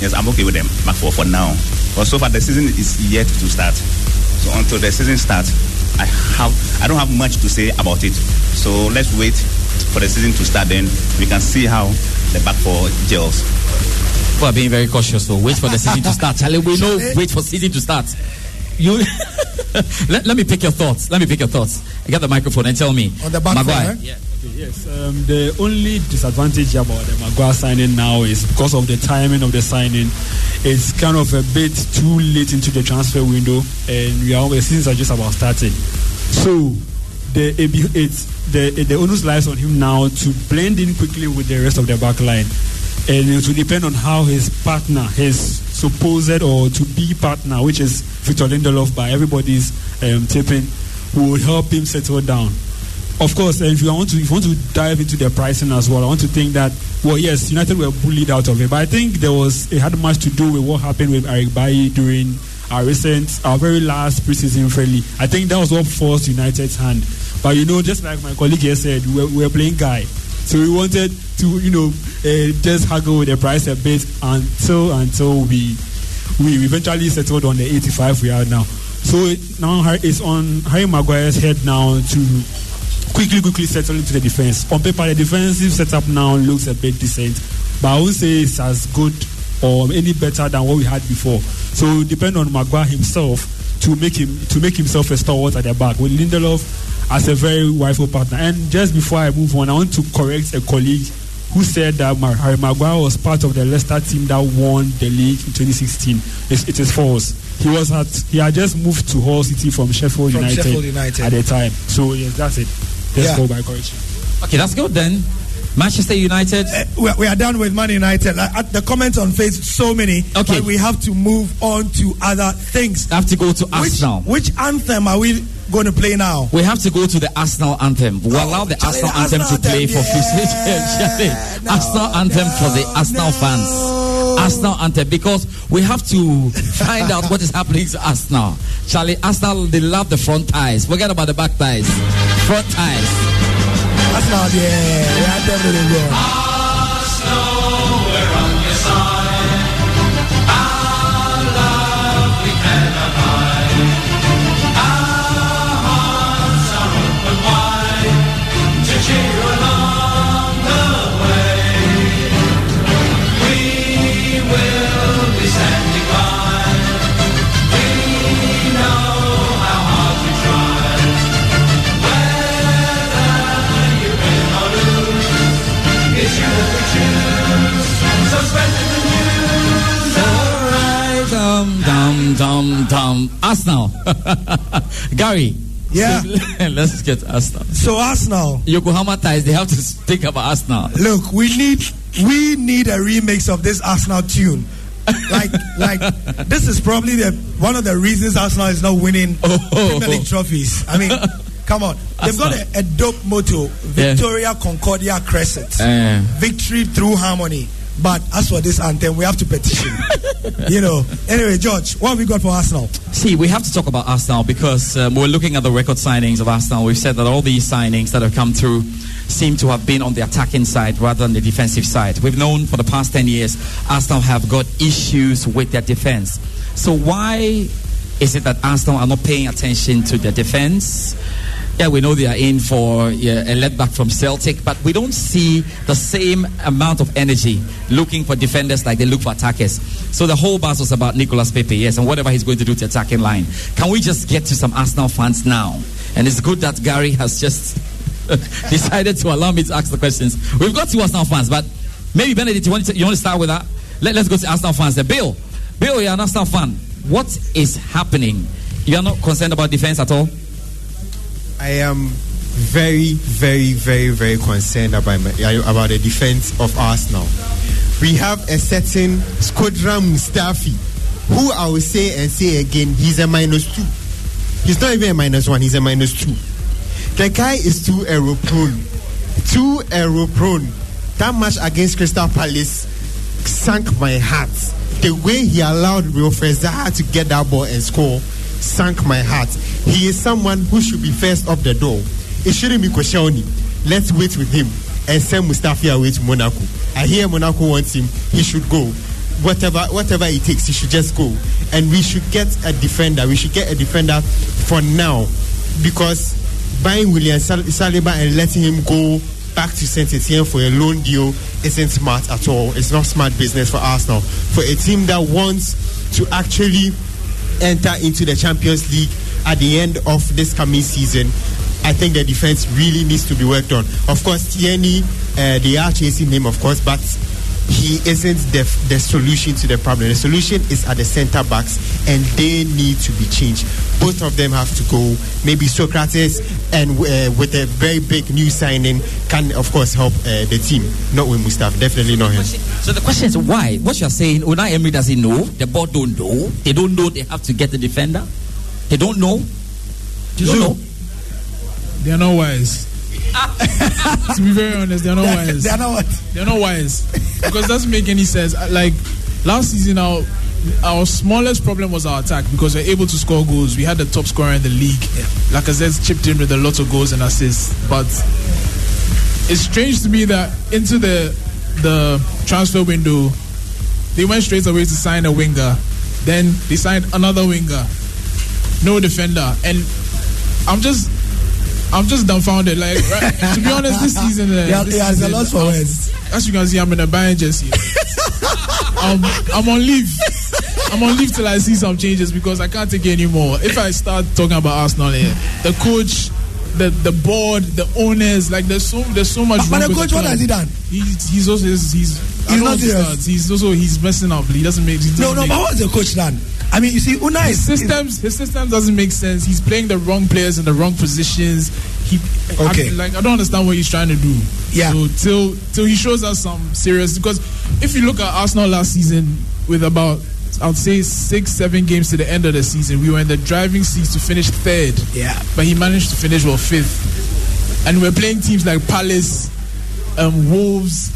Yes, I'm okay with the back four for now. But so far, the season is yet to start. So until the season starts, I have, I don't have much to say about it. So let's wait for the season to start, then we can see how the back four gels. People are being very cautious, so wait for the season to start. Charlie, we know wait for season to start. You let, let me pick your thoughts. Let me pick your thoughts. I got the microphone and tell me. On the back Maguire. Yeah. Okay, yes. Um, the only disadvantage about the Maguire signing now is because of the timing of the signing. It's kind of a bit too late into the transfer window, and we are the seasons are just about starting. So the it's the the onus lies on him now to blend in quickly with the rest of the back line. And it will depend on how his partner, his supposed or to-be partner, which is Victor Lindelof by everybody's um, tipping, will help him settle down. Of course, and if you want to, if you want to dive into their pricing as well, I want to think that, well, yes, United were bullied out of it, but I think there was it had much to do with what happened with Eric Bailly during our recent, our very last preseason friendly. I think that was what forced United's hand. But you know, just like my colleague here said, we were, we were playing guy, so we wanted to, you know, uh, just haggle with the price a bit until until we we eventually settled on the eighty-five we are now. So it, now it's on Harry Maguire's head now to quickly, quickly settle into the defense. On paper, the defensive setup now looks a bit decent, but I won't say it's as good or any better than what we had before. So depend on Maguire himself to make him to make himself a stalwart at the back with Lindelof as a very wifeful partner. And just before I move on, I want to correct a colleague who said that Harry Maguire was part of the Leicester team that won the league in twenty sixteen. It, it is false. He was at he had just moved to Hull City from Sheffield, from United, Sheffield United at the time. So yes, that's it. Let's yeah. go by correction. Okay, that's good then. Manchester United. Uh, we, are, we are done with Man United. Like, at the comments on Facebook, so many. Okay. But we have to move on to other things. I have to go to Arsenal. Which, which anthem are we going to play now? We have to go to the Arsenal anthem. We'll oh, allow the Arsenal, Arsenal anthem, anthem to play yeah. for fifteen. No, Arsenal anthem no, for the Arsenal no. fans. Arsenal anthem, because we have to find out what is happening to Arsenal. Charlie, Arsenal, they love the front ties. Forget about the back ties. Front ties. Arsenal, yeah, we are definitely good. Arsenal, we're on your side. Our love we cannot hide. Our hearts are open wide to cheer along the way. We'll be standing by. We know how hard you try. Whether you win or lose, it's you that we choose. So spread the news. Alright, um, dum, dum, dum. Arsenal. Gary. Yeah. So, let's get Arsenal. So Arsenal. Yokohama ties, they have to think about Arsenal. Look, we need... We need a remix of this Arsenal tune. Like, like this is probably the one of the reasons Arsenal is not winning oh, Premier League oh. trophies. I mean, come on. They've got a, a dope motto, Victoria yeah. Concordia Crescent. Uh. Victory through harmony. But as for this anthem, we have to petition. You know. Anyway, George, what have we got for Arsenal? See, we have to talk about Arsenal because um, we're looking at the record signings of Arsenal. We've said that all these signings that have come through seem to have been on the attacking side rather than the defensive side. We've known for the past ten years, Arsenal have got issues with their defense. So why is it that Arsenal are not paying attention to their defense? Yeah, we know they are in for yeah, a letback from Celtic, but we don't see the same amount of energy looking for defenders like they look for attackers. So the whole buzz was about Nicolas Pepe, yes, and whatever he's going to do to the attacking line. Can we just get to some Arsenal fans now? And it's good that Gary has just decided to allow me to ask the questions. We've got two Arsenal fans, but maybe Benedict, you want to, you want to start with that? Let, let's go to Arsenal fans there. Bill, Bill, you're an Arsenal fan. What is happening? You're not concerned about defense at all? I am very, very, very, very concerned about my, about the defense of Arsenal. We have a certain Shkodran Mustafi, who I will say and say again, he's a minus two. He's not even a minus one, he's a minus two. The guy is too error prone. Too error prone. That match against Crystal Palace sank my heart. The way he allowed Wilfred Zaha to get that ball and score sank my heart. He is someone who should be first up the door. It shouldn't be Koscielny. Let's wait with him and send Mustafi away to Monaco. I hear Monaco wants him. He should go. Whatever, whatever it takes, he should just go. And we should get a defender. We should get a defender for now, because buying William Sal- Saliba and letting him go back to Saint-Etienne for a loan deal isn't smart at all. It's not smart business for Arsenal, for a team that wants to actually enter into the Champions League at the end of this coming season. I think the defense really needs to be worked on. Of course, Tierney, uh, they are chasing him, of course, but he isn't the, the solution to the problem. The solution is at the center backs, and they need to be changed. Both of them have to go. Maybe Socrates, and uh, with a very big new signing, can of course help uh, the team. Not with Mustafa, definitely not him. So the question is why? What you're saying, Unai Emery doesn't know. The board don't know. They don't know they have to get the defender. They don't know. You don't know. They are not wise. To be very honest, they are not wise. They are not what? They are not wise. Because it doesn't make any sense. Like, last season, our, our smallest problem was our attack because we were able to score goals. We had the top scorer in the league. Yeah. Lacazette chipped in with a lot of goals and assists. But it's strange to me that into the the transfer window, they went straight away to sign a winger. Then they signed another winger. No defender. And I'm just... I'm just dumbfounded. Like, right, to be honest, this season, uh, yeah, this yeah, season a lot for um, words. As you can see, I'm in a buying jersey. um, I'm on leave. I'm on leave till I see some changes because I can't take it anymore. If I start talking about Arsenal here, the coach, the the board, the owners, like there's so there's so much. But, but the coach, what has he done? He's he's also he's he's, he's not serious. He's also he's messing up. He doesn't make. He doesn't no, no. Make, but what's the coach done? I mean, you see, Unai his systems. Is, his system doesn't make sense. He's playing the wrong players in the wrong positions. He, okay. I, like I don't understand what he's trying to do. Yeah. So till till he shows us some serious, because if you look at Arsenal last season, with about I'd say six, seven games to the end of the season, we were in the driving seat to finish third. Yeah. But he managed to finish well fifth, and we're playing teams like Palace, um, Wolves.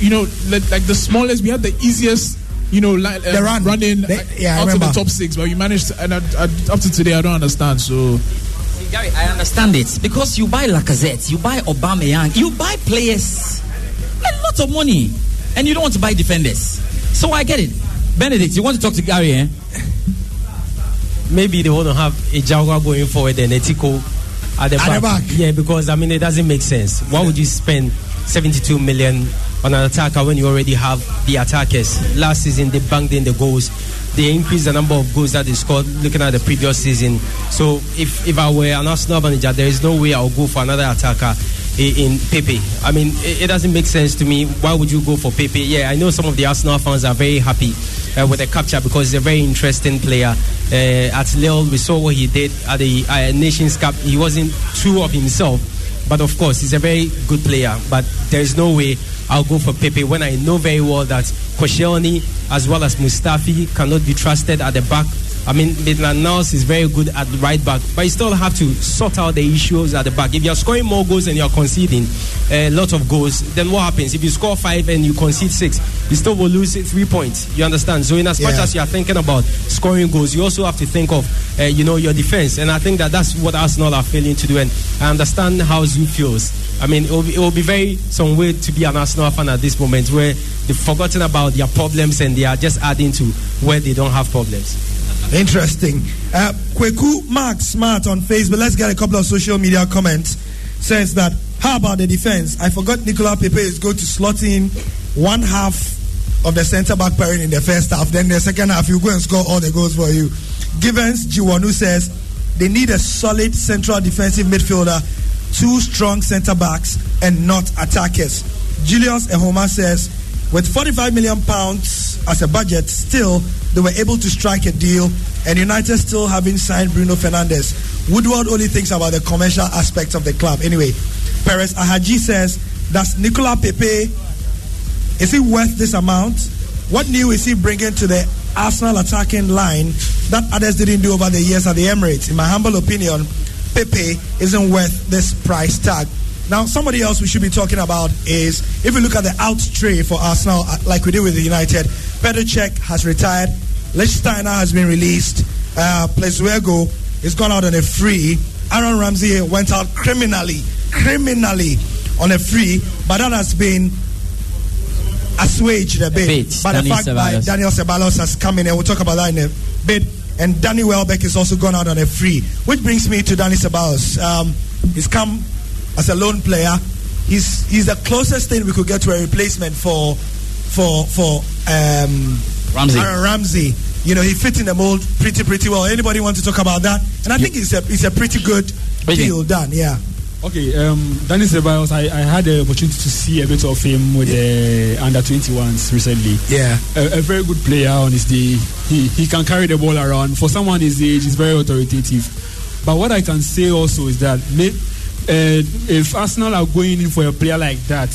You know, like, like the smallest. We had the easiest. You know, like uh, run. running they, yeah, out of the top six, but you managed to, and I, I, up to today, I don't understand. So, see, Gary, I understand it because you buy Lacazette, you buy Aubameyang, you buy players a lot of money, and you don't want to buy defenders. So I get it. Benedict, you want to talk to Gary? Eh? Maybe they want to have a Jaguar going forward and a Tico at, the, at back. the back. Yeah, because I mean it doesn't make sense. Why would you spend seventy-two million? On an attacker when you already have the attackers. Last season they banged in the goals. They increased the number of goals that they scored looking at the previous season. So if, if I were an Arsenal manager, there is no way I would go for another attacker in, in Pepe. I mean, it, it doesn't make sense to me. Why would you go for Pepe? Yeah, I know some of the Arsenal fans are very happy uh, with the capture because he's a very interesting player. Uh, at Lille, we saw what he did at the uh, Nations Cup. He wasn't true of himself. But of course, he's a very good player. But there is no way I'll go for Pepe when I know very well that Koscielny as well as Mustafi cannot be trusted at the back. I mean, Maitland-Niles is very good at the right back, but you still have to sort out the issues at the back. If you're scoring more goals and you're conceding a lot of goals, then what happens? If you score five and you concede six, you still will lose three points. You understand? So in as much yeah. as you're thinking about scoring goals, you also have to think of, uh, you know, your defense. And I think that that's what Arsenal are failing to do. And I understand how Zoo feels. I mean, it will be, it will be very some way to be an Arsenal fan at this moment where they've forgotten about their problems and they are just adding to where they don't have problems. Interesting. Uh, Kweku Mark Smart on Facebook. Let's get a couple of social media comments. Says that, how about the defense? I forgot Nicolas Pepe is going to slot in one half of the centre-back pairing in the first half. Then the second half, you go and score all the goals for you. Givens Jiwanu says, they need a solid central defensive midfielder, two strong centre-backs, and not attackers. Julius Ehoma says, with forty-five million pounds as a budget, still they were able to strike a deal, and United still haven't signed Bruno Fernandes. Woodward only thinks about the commercial aspects of the club. Anyway, Perez Ahaji says, does Nicolas Pepe, is he worth this amount? What new is he bringing to the Arsenal attacking line that others didn't do over the years at the Emirates? In my humble opinion, Pepe isn't worth this price tag. Now, somebody else we should be talking about is, if you look at the out tray for Arsenal, like we did with the United, Petacek has retired. Lichtsteiner has been released. Uh, Plezuego is gone out on a free. Aaron Ramsey went out criminally, criminally on a free, but that has been assuaged a bit. A bit. But Daniel the fact Ceballos. that Daniel Ceballos has come in, and we'll talk about that in a bit. And Danny Welbeck is also gone out on a free, which brings me to Danny Ceballos. Um, he's come as a lone player. He's he's the closest thing we could get to a replacement for for for um, Ramsey. Aaron Ramsey. You know, he fits in the mold pretty pretty well. Anybody want to talk about that? And I you, think it's a it's a pretty good deal done. Yeah. Okay. Um, Danny Ceballos, I, I had the opportunity to see a bit of him with yeah. the under twenty-ones recently. Yeah. A, a very good player on his day. He he can carry the ball around. For someone his age, he's very authoritative. But what I can say also is that. May, Uh, if Arsenal are going in for a player like that,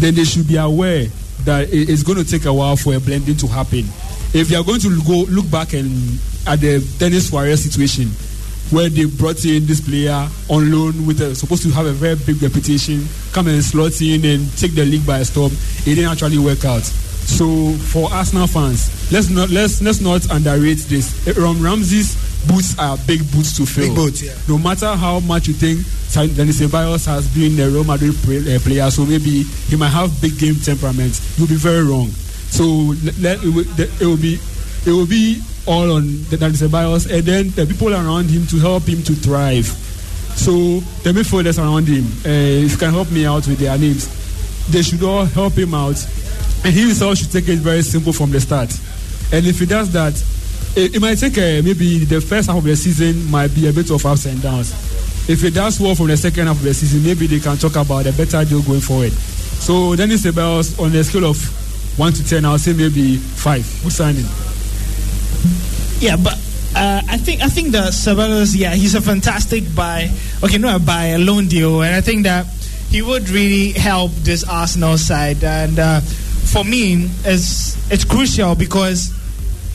then they should be aware that it's going to take a while for a blending to happen. If they are going to go look back and at the Dennis Suarez situation, where they brought in this player on loan with a, supposed to have a very big reputation, come and slot in and take the league by a storm. It didn't actually work out. So for Arsenal fans, let's not let's let's not underrate this. Aaron Ramsey's boots are big boots to fill. Big boots, yeah. No matter how much you think Daniel Ceballos has been a Real Madrid play, uh, player, so maybe he might have big game temperament. You'll be very wrong. So let, it, will, it will be it will be all on Daniel Ceballos and then the people around him to help him to thrive. So the midfielders around him, uh, if you can help me out with their names, they should all help him out. And he himself should take it very simple from the start. And if he does that, it, it might take a, maybe the first half of the season might be a bit of ups and downs. If it does well from the second half of the season, maybe they can talk about a better deal going forward. So Daniel Ceballos, on a scale of one to ten, I'll say maybe five. Good signing. Yeah, but uh, I think I think that Ceballos, yeah, he's a fantastic buy. Okay, not a buy, a loan deal. And I think that he would really help this Arsenal side. And Uh, For me, it's, it's crucial because